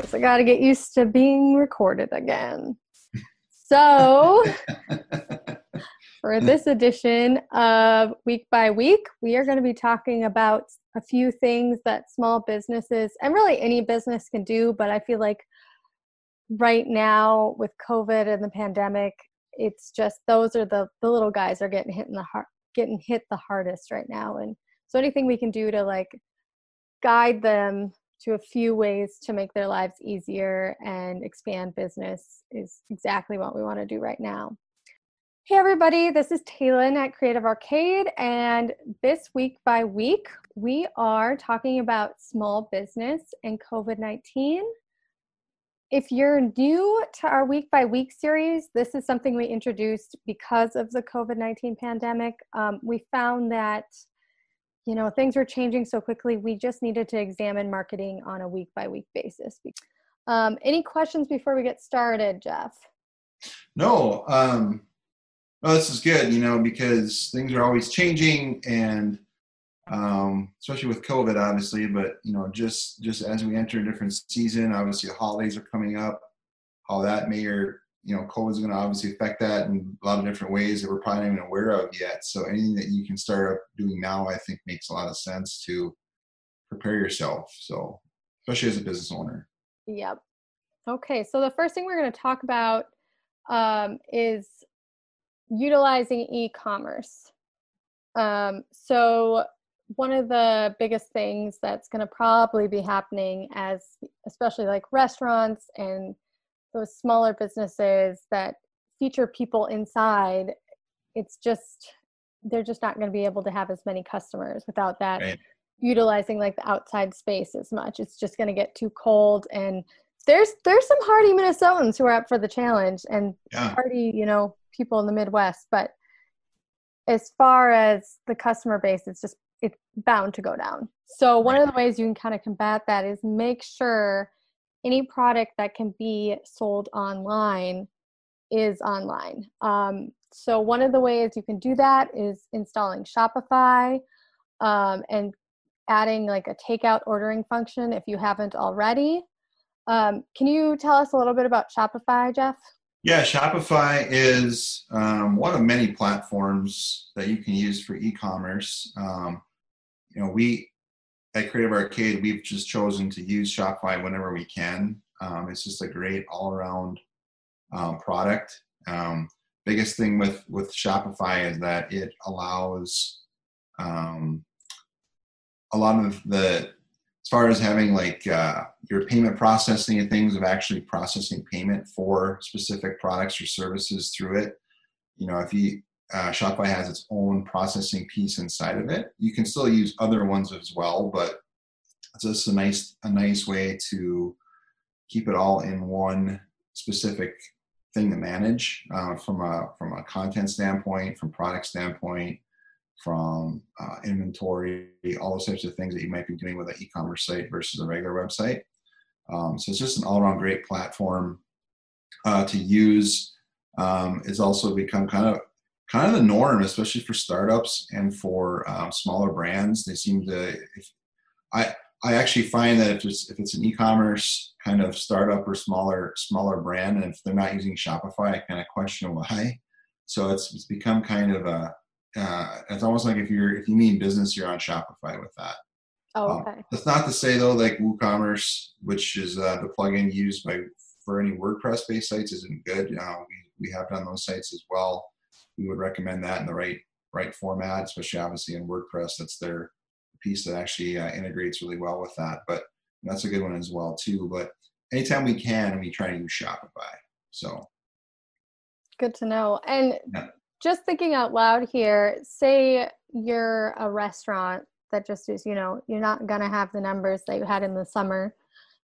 because I got to get used to being recorded again. So for this edition of Week by Week, we are going to be talking about a few things that small businesses and really any business can do. But I feel like right now with COVID and the pandemic, it's just those are the little guys are getting hit the hardest right now. And so anything we can do to like guide them to a few ways to make their lives easier and expand business is exactly what we want to do right now. Hey everybody, this is Taylan at Creative Arcade, and this Week by Week, we are talking about small business and COVID-19. If you're new to our Week by Week series, this is something we introduced because of the COVID-19 pandemic. We found that, you know, things were changing so quickly, we just needed to examine marketing on a week by week basis. Any questions before we get started, Jeff? No, well, this is good, you know, because things are always changing, and especially with COVID, obviously, but, you know, just as we enter a different season, obviously the holidays are coming up, how that may or, you know, COVID is going to obviously affect that in a lot of different ways that we're probably not even aware of yet. So anything that you can start doing now, I think makes a lot of sense to prepare yourself. So especially as a business owner. Yep. Okay. So the first thing we're going to talk about is utilizing e-commerce. So one of the biggest things that's going to probably be happening as especially like restaurants and those smaller businesses that feature people inside, it's just, they're just not going to be able to have as many customers without that right. Utilizing like the outside space as much. It's just going to get too cold. And there's some hardy Minnesotans who are up for the challenge and hardy, you know, people in the Midwest, but as far as the customer base, it's just, it's bound to go down. So one of the ways you can kind of combat that is make sure any product that can be sold online is online. So one of the ways you can do that is installing Shopify and adding like a takeout ordering function if you haven't already. Can you tell us a little bit about Shopify, Jeff? Yeah, Shopify is one of many platforms that you can use for e-commerce. You know, we at Creative Arcade, we've just chosen to use Shopify whenever we can. It's just a great all-around product. Biggest thing with Shopify is that it allows a lot of the, as far as having like your payment processing and things of actually processing payment for specific products or services through it. You know, if you, Shopify has its own processing piece inside of it. You can still use other ones as well, but it's just a nice way to keep it all in one specific thing to manage from a content standpoint, from product standpoint, from inventory, all those types of things that you might be doing with an e-commerce site versus a regular website. So it's just an all-around great platform to use. It's also become kind of the norm, especially for startups and for smaller brands. They seem to. I actually find that if it's an e-commerce kind of startup or smaller brand, and if they're not using Shopify, I kind of question why. So it's become kind of a. It's almost like if you mean business, you're on Shopify with that. Oh, okay. That's not to say though, like WooCommerce, which is the plugin used for any WordPress-based sites, isn't good. We have done those sites as well. We would recommend that in the right format, especially obviously in WordPress. That's their piece that actually integrates really well with that. But that's a good one as well too. But anytime we can, we try to use Shopify. So good to know. And yeah. Just thinking out loud here, say you're a restaurant that just is, you know, you're not going to have the numbers that you had in the summer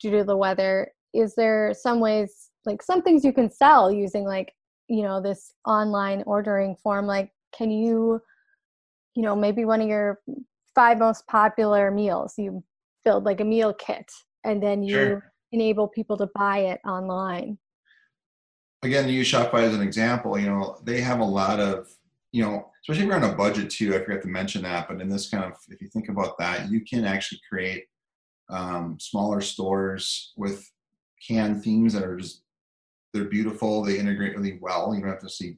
due to the weather. Is there some ways, like some things you can sell using like, you know, this online ordering form? Like, can you, you know, maybe one of your 5 most popular meals, you build like a meal kit and then you Sure. enable people to buy it online. Again, to use Shopify as an example, you know, they have a lot of, you know, especially if you're on a budget too, I forgot to mention that, but in this kind of, if you think about that, you can actually create smaller stores with canned themes that are just, they're beautiful. They integrate really well. You don't have to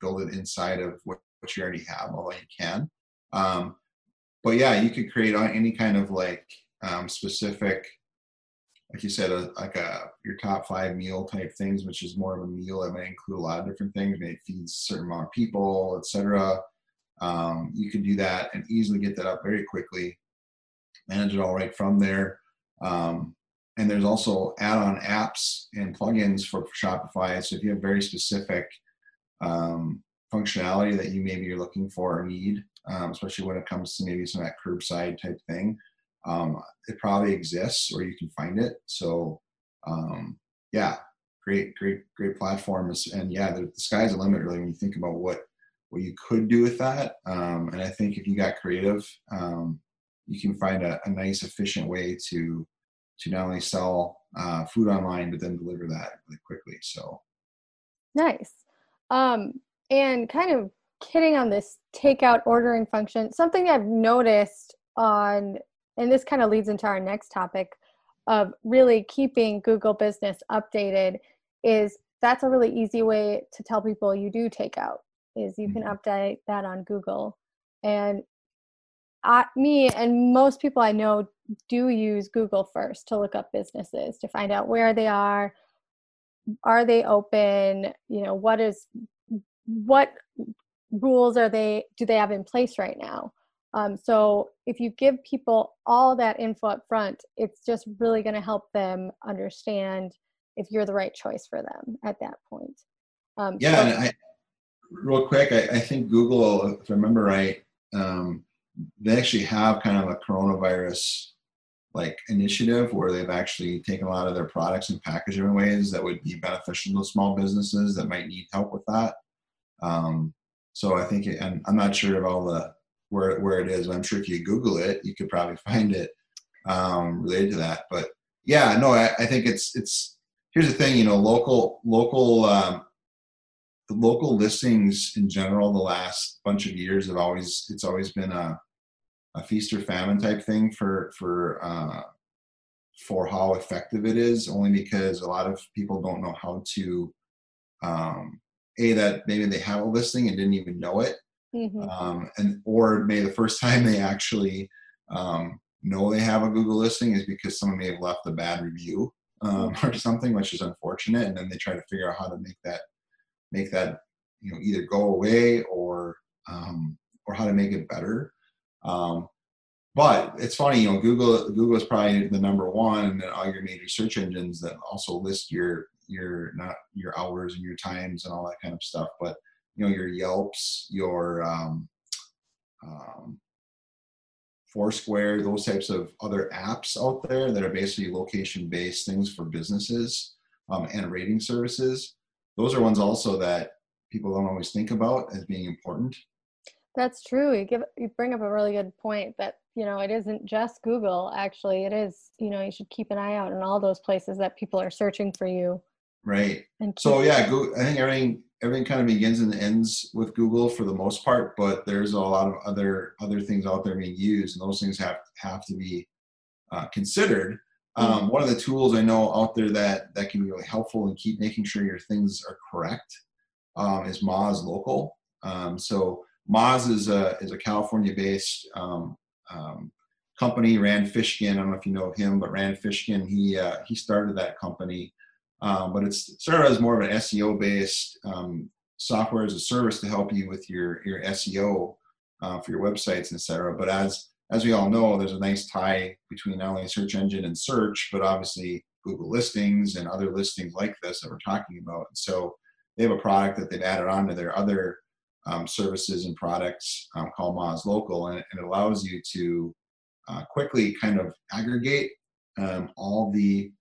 build it inside of what you already have, although you can. But yeah, you could create any kind of specific, like you said, your top 5 meal type things, which is more of a meal that might include a lot of different things. Maybe it feeds a certain amount of people, etc. You could do that and easily get that up very quickly, manage it all right from there. And there's also add-on apps and plugins for Shopify. So if you have very specific functionality that you maybe you're looking for or need, especially when it comes to maybe some of that curbside type thing, it probably exists or you can find it. So great platform. And yeah, the sky's the limit really when you think about what you could do with that. And I think if you got creative, you can find a nice, efficient way to not only sell food online, but then deliver that really quickly. So nice. And kind of kidding on this takeout ordering function, something I've noticed and this kind of leads into our next topic of really keeping Google Business updated, is that's a really easy way to tell people you do takeout, is you can update that on Google. And me and most people I know do use Google first to look up businesses, to find out where they are they open, what rules do they have in place right now? So if you give people all that info up front, it's just really going to help them understand if you're the right choice for them at that point. I think Google, if I remember right, they actually have kind of a coronavirus initiative where they've actually taken a lot of their products and packaged them in ways that would be beneficial to small businesses that might need help with that. So I think, and I'm not sure of all where it is, but I'm sure if you Google it, you could probably find it related to that. But yeah, no, I think it's here's the thing, local listings in general, the last bunch of years it's always been a feast or famine type thing for how effective it is, only because a lot of people don't know how to, that maybe they have a listing and didn't even know it. Mm-hmm. Or maybe the first time they actually know they have a Google listing is because someone may have left a bad review or something, which is unfortunate. And then they try to figure out how to make that either go away or how to make it better. But it's funny, Google is probably the number one, and then all your major search engines that also list your hours and your times and all that kind of stuff. But your Yelps, your Foursquare, those types of other apps out there that are basically location-based things for businesses and rating services. Those are ones also that people don't always think about as being important. That's true. You bring up a really good point that, it isn't just Google, actually. It is, you should keep an eye out on all those places that people are searching for you. Right. So yeah, I think everything kind of begins and ends with Google for the most part, but there's a lot of other things out there being used, and those things have to be considered. One of the tools I know out there that can be really helpful and keep making sure your things are correct is Moz Local. So Moz is a California-based company. Rand Fishkin, I don't know if you know him, but Rand Fishkin, he started that company. But it's started as more of an SEO-based software as a service to help you with your SEO for your websites, et cetera. But as we all know, there's a nice tie between not only search engine and search, but obviously Google listings and other listings like this that we're talking about. And so they have a product that they've added on to their other services and products called Moz Local, and it allows you to quickly kind of aggregate all the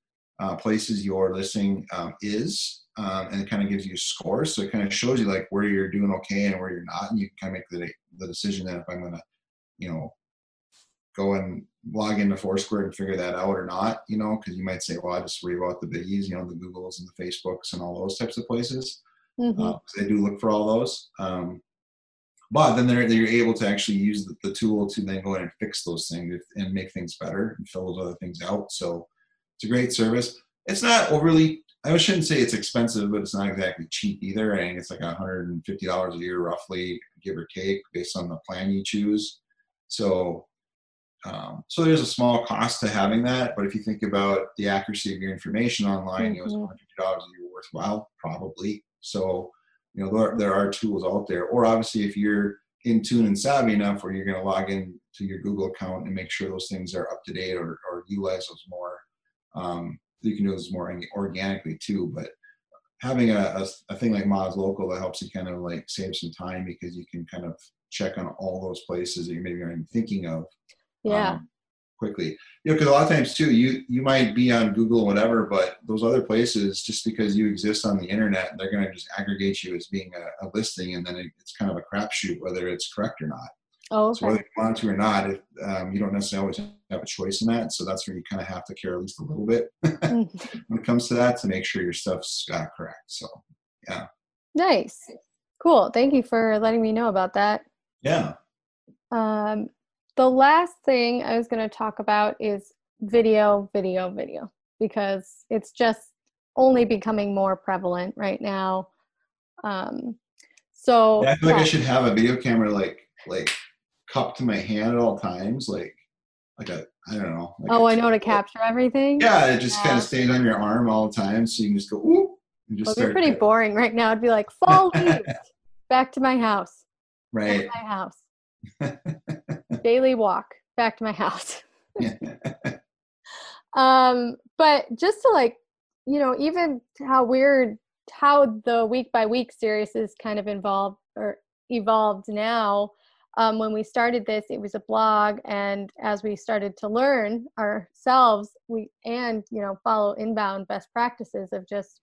places your listing is, and it kind of gives you a score. So it kind of shows you where you're doing okay and where you're not, and you can kind of make the decision that if I'm going to, go and log into Foursquare and figure that out or not, because you might say, well, I just worry about the biggies, the Googles and the Facebooks and all those types of places. Mm-hmm. They do look for all those. But then they're able to actually use the tool to then go in and fix those things and make things better and fill those other things out. So it's a great service. It's not overly, I shouldn't say it's expensive, but it's not exactly cheap either. I think it's like $150 a year, roughly, give or take, based on the plan you choose. So, so there's a small cost to having that. But if you think about the accuracy of your information online, you know, it's $150 a year worthwhile, probably. So, you know, there are tools out there. Or obviously, if you're in tune and savvy enough where you're going to log in to your Google account and make sure those things are up to date, or utilize those more. You can do this more organically too, but having a thing like Moz Local that helps you kind of like save some time, because you can kind of check on all those places that you maybe aren't even thinking of. Yeah. Quickly. You know, because a lot of times too, you might be on Google, whatever, but those other places, just because you exist on the internet, they're going to just aggregate you as being a listing, and then it's kind of a crapshoot whether it's correct or not. Oh, okay. So whether you want to or not, if, you don't necessarily always have a choice in that. So that's where you kind of have to care at least a little bit when it comes to that, to make sure your stuff's correct. So, yeah. Nice. Cool. Thank you for letting me know about that. Yeah. The last thing I was going to talk about is video, because it's just only becoming more prevalent right now. Yeah, I feel like I should have a video camera, like cupped to my hand at all times, like I don't know. To capture everything? Yeah, it just kind of stays on your arm all the time, so you can just go, whoop. It'd be pretty boring right now. It'd be like, fall leaves, back to my house. Right. Back to my house. Daily walk, back to my house. But just to even how weird, how the week by week series is kind of involved or evolved now. When we started this, it was a blog, and as we started to learn ourselves, we follow inbound best practices of just,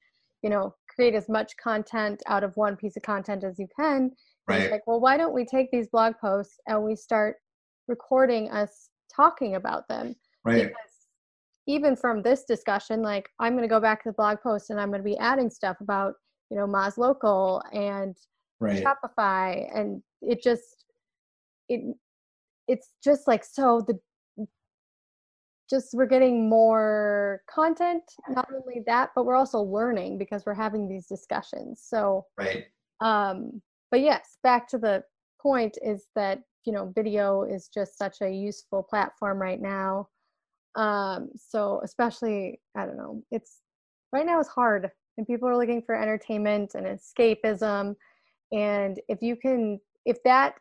create as much content out of one piece of content as you can. Right. It's like, well, why don't we take these blog posts and we start recording us talking about them? Right. Because even from this discussion, I'm going to go back to the blog post and I'm going to be adding stuff about, Moz Local and Shopify, and we're getting more content. Not only that, but we're also learning because we're having these discussions. So, but yes, back to the point is that, video is just such a useful platform right now. So especially, it's right now, it's hard, and people are looking for entertainment and escapism. And if that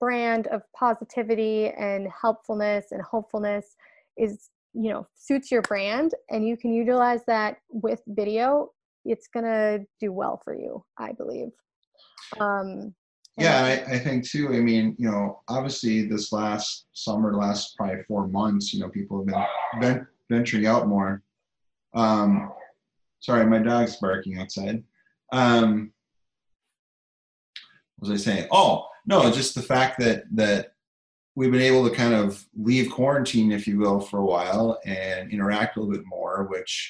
brand of positivity and helpfulness and hopefulness is, suits your brand, and you can utilize that with video, it's going to do well for you, I believe. I think too, obviously this last probably 4 months, people have been venturing out more. Sorry, my dog's barking outside. What was I saying? Oh, no, just the fact that we've been able to kind of leave quarantine, if you will, for a while and interact a little bit more, which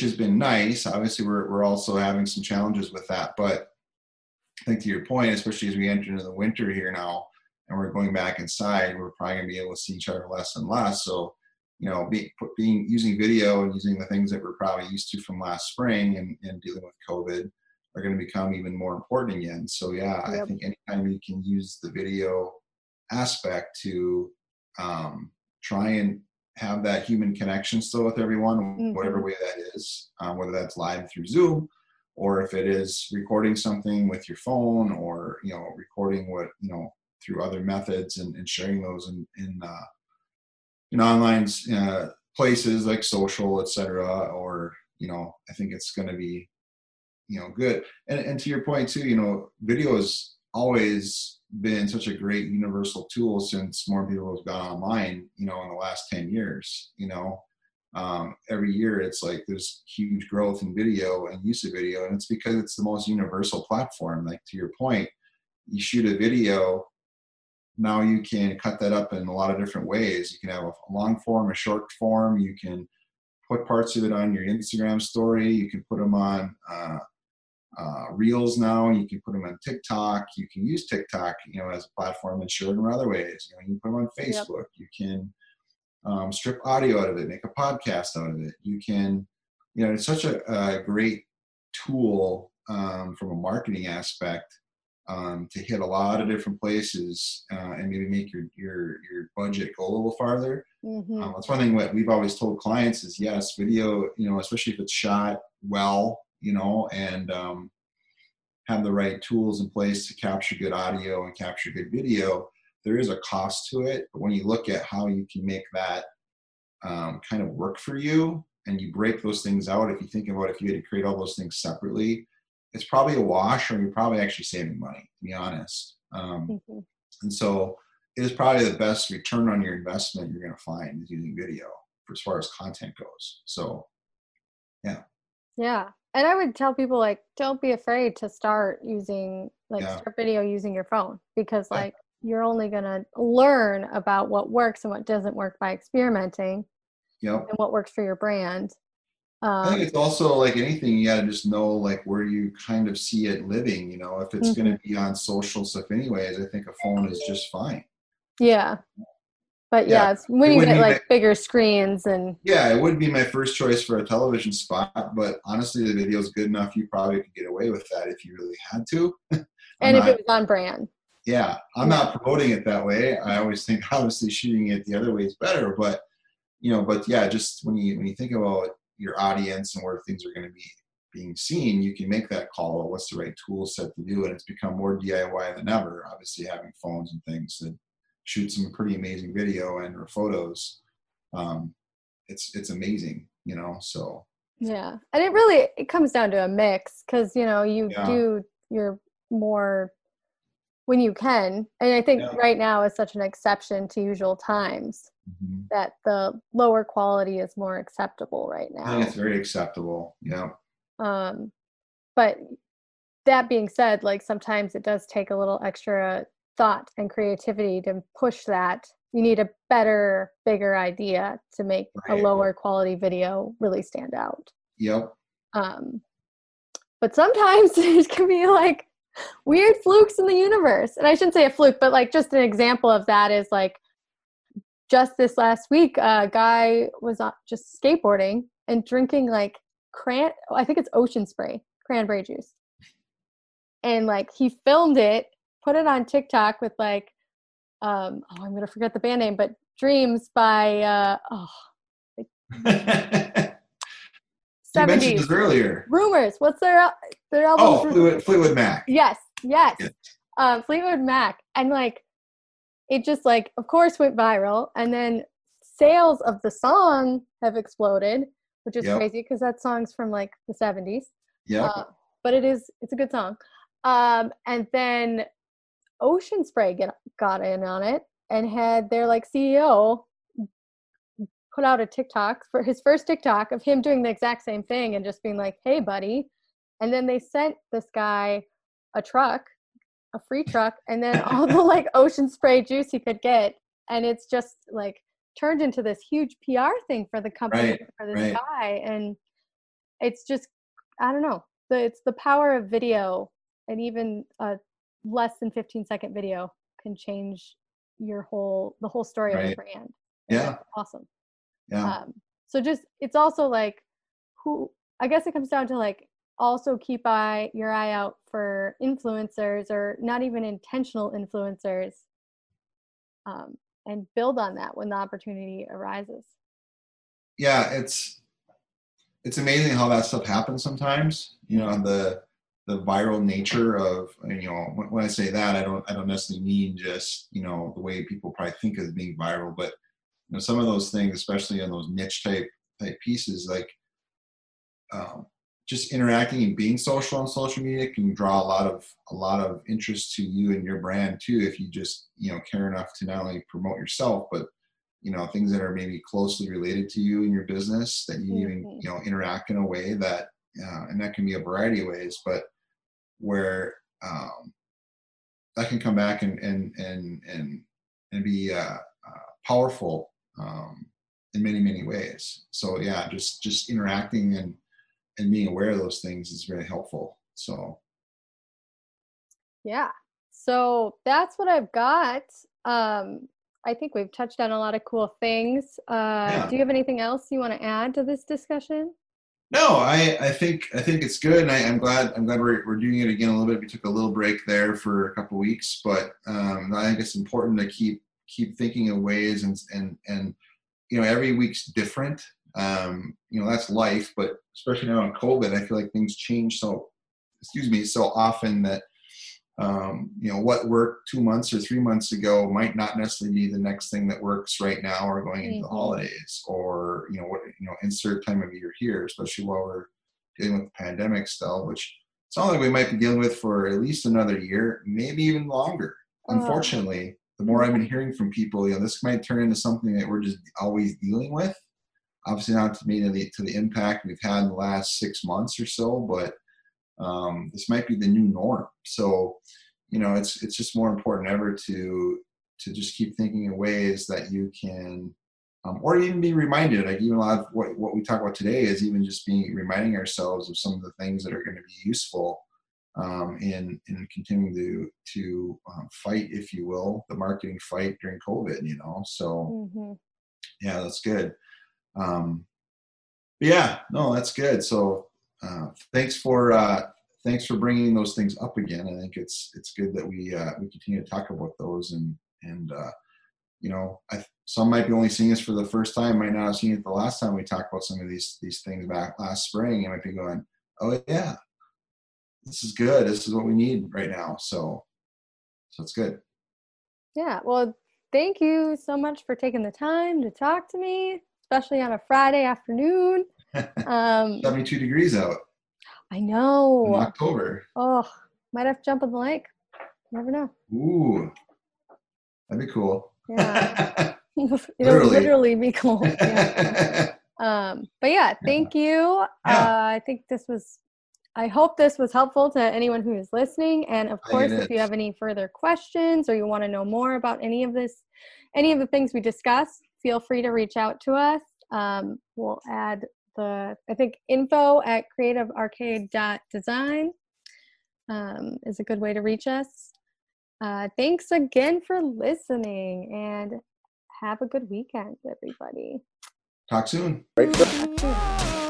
has been nice. Obviously, we're also having some challenges with that. But I think to your point, especially as we enter into the winter here now and we're going back inside, we're probably going to be able to see each other less and less. So, using video and using the things that we're probably used to from last spring and dealing with COVID are going to become even more important again. So I think anytime you can use the video aspect to try and have that human connection still with everyone, whatever way that is, whether that's live through Zoom, or if it is recording something with your phone, or recording what through other methods and sharing those in online places like social, etc. Or I think it's going to be good. And to your point too, video has always been such a great universal tool since more people have gone online, in the last 10 years, every year it's like there's huge growth in video and use of video. And it's because it's the most universal platform. Like to your point, you shoot a video, now you can cut that up in a lot of different ways. You can have a long form, a short form, you can put parts of it on your Instagram story, you can put them on, reels now, you can put them on TikTok, you can use TikTok, as a platform and share them in other ways, you can put them on Facebook, you can strip audio out of it, make a podcast out of it. You can, you know, it's such a great tool from a marketing aspect to hit a lot of different places and maybe make your budget go a little farther. Mm-hmm. That's one thing that we've always told clients is, yes, video, you know, especially if it's shot well, you know, and have the right tools in place to capture good audio and capture good video, there is a cost to it. But when you look at how you can make that kind of work for you, and you break those things out, if you think about if you had to create all those things separately, it's probably a wash, or you're probably actually saving money, to be honest. Mm-hmm. And so it is probably the best return on your investment you're going to find is using video for as far as content goes. So, yeah. Yeah. And I would tell people, like, don't be afraid to start using, like, start video using your phone, because, like, you're only going to learn about what works and what doesn't work by experimenting. Yep. And what works for your brand. I think it's also like anything, you got to just know like where you kind of see it living, you know, if it's mm-hmm. going to be on social stuff anyways, I think a phone is just fine. Yeah. But yeah, it's when you get like bigger screens and. Yeah, it wouldn't be my first choice for a television spot, but honestly, the video is good enough. You probably could get away with that if you really had to. And if it was on brand. Yeah. I'm not promoting it that way. I always think obviously shooting it the other way is better, but you know, but yeah, just when you think about your audience and where things are going to be being seen, you can make that call of what's the right tool set to do. And it's become more DIY than ever, obviously having phones and things that shoot some pretty amazing video and or photos. It's amazing, you know, so. Yeah. And it comes down to a mix, because, you know, you do your more when you can. And I think right now is such an exception to usual times. Mm-hmm. That the lower quality is more acceptable right now. I think it's very acceptable. Yeah. But that being said, like sometimes it does take a little extra thought and creativity to push that. You need a better, bigger idea to make a lower quality video really stand out. Yep. But sometimes it can be like weird flukes in the universe. And I shouldn't say a fluke, but like just an example of that is like, just this last week, a guy was just skateboarding and drinking like I think it's Ocean Spray, cranberry juice. And like he filmed it, put it on TikTok with like, I'm going to forget the band name, but Dreams by, You mentioned this earlier. Rumors. What's their album? Oh, Fleetwood Mac. Yes. Fleetwood Mac. And like, it just like, of course, went viral. And then sales of the song have exploded, which is crazy because that song's from like the 70s. Yeah. But it's a good song. And then Ocean Spray got in on it and had their like CEO put out a TikTok for his first TikTok of him doing the exact same thing and just being like, hey, buddy. And then they sent this guy a free truck, and then all the like Ocean Spray juice he could get. And it's just like turned into this huge PR thing for the company, for this guy. And it's just, I don't know, it's the power of video, and even a less than 15-second video can change the whole story of your brand. And that's awesome. Yeah. So just, it's also like I guess it comes down to like, also keep your eye out for influencers, or not even intentional influencers, and build on that when the opportunity arises. Yeah, it's amazing how that stuff happens sometimes. You know, the viral nature of, you know, when I say that, I don't necessarily mean just, you know, the way people probably think of being viral, but you know, some of those things, especially in those niche type pieces, like. Just interacting and being social on social media can draw a lot of interest to you and your brand too, if you just, you know, care enough to not only promote yourself, but, you know, things that are maybe closely related to you and your business that you even, you know, interact in a way that, and that can be a variety of ways, but where that can come back and be powerful in many, many ways. So yeah, just interacting and being aware of those things is really helpful. So. Yeah. So that's what I've got. I think we've touched on a lot of cool things. Do you have anything else you want to add to this discussion? No, I think it's good, and I'm glad we're doing it again a little bit. We took a little break there for a couple of weeks, but I think it's important to keep thinking of ways, and you know, every week's different. You know, that's life, but especially now in COVID, I feel like things change so often that you know, what worked 2 months or 3 months ago might not necessarily be the next thing that works right now, or going into the holidays, or, you know, what, you know, insert time of year here, especially while we're dealing with the pandemic still, which it's not like we might be dealing with for at least another year, maybe even longer. Unfortunately, the more I've been hearing from people, you know, this might turn into something that we're just always dealing with. Obviously not to the impact we've had in the last 6 months or so, but this might be the new norm. So, you know, it's just more important ever to just keep thinking of ways that you can, or even be reminded, like even a lot of what we talk about today is even just reminding ourselves of some of the things that are going to be useful, in continuing to fight, if you will, the marketing fight during COVID, you know? So yeah, that's good. Yeah, no, that's good. So, thanks for bringing those things up again. I think it's good that we continue to talk about those, and you know, some might be only seeing this for the first time, might not have seen it the last time we talked about some of these things back last spring, and might be going, oh yeah, this is good. This is what we need right now. So it's good. Yeah. Well, thank you so much for taking the time to talk to me, especially on a Friday afternoon. 72 degrees out. I know. In October. Oh, might have to jump in the lake. Never know. Ooh, that'd be cool. Yeah. It'll literally be cool. Yeah. But yeah, thank you. I hope this was helpful to anyone who is listening. And of course, if you have any further questions or you want to know more about any of the things we discussed, feel free to reach out to us. We'll add info@creativearcade.design is a good way to reach us. Thanks again for listening, and have a good weekend, everybody. Talk soon. Right.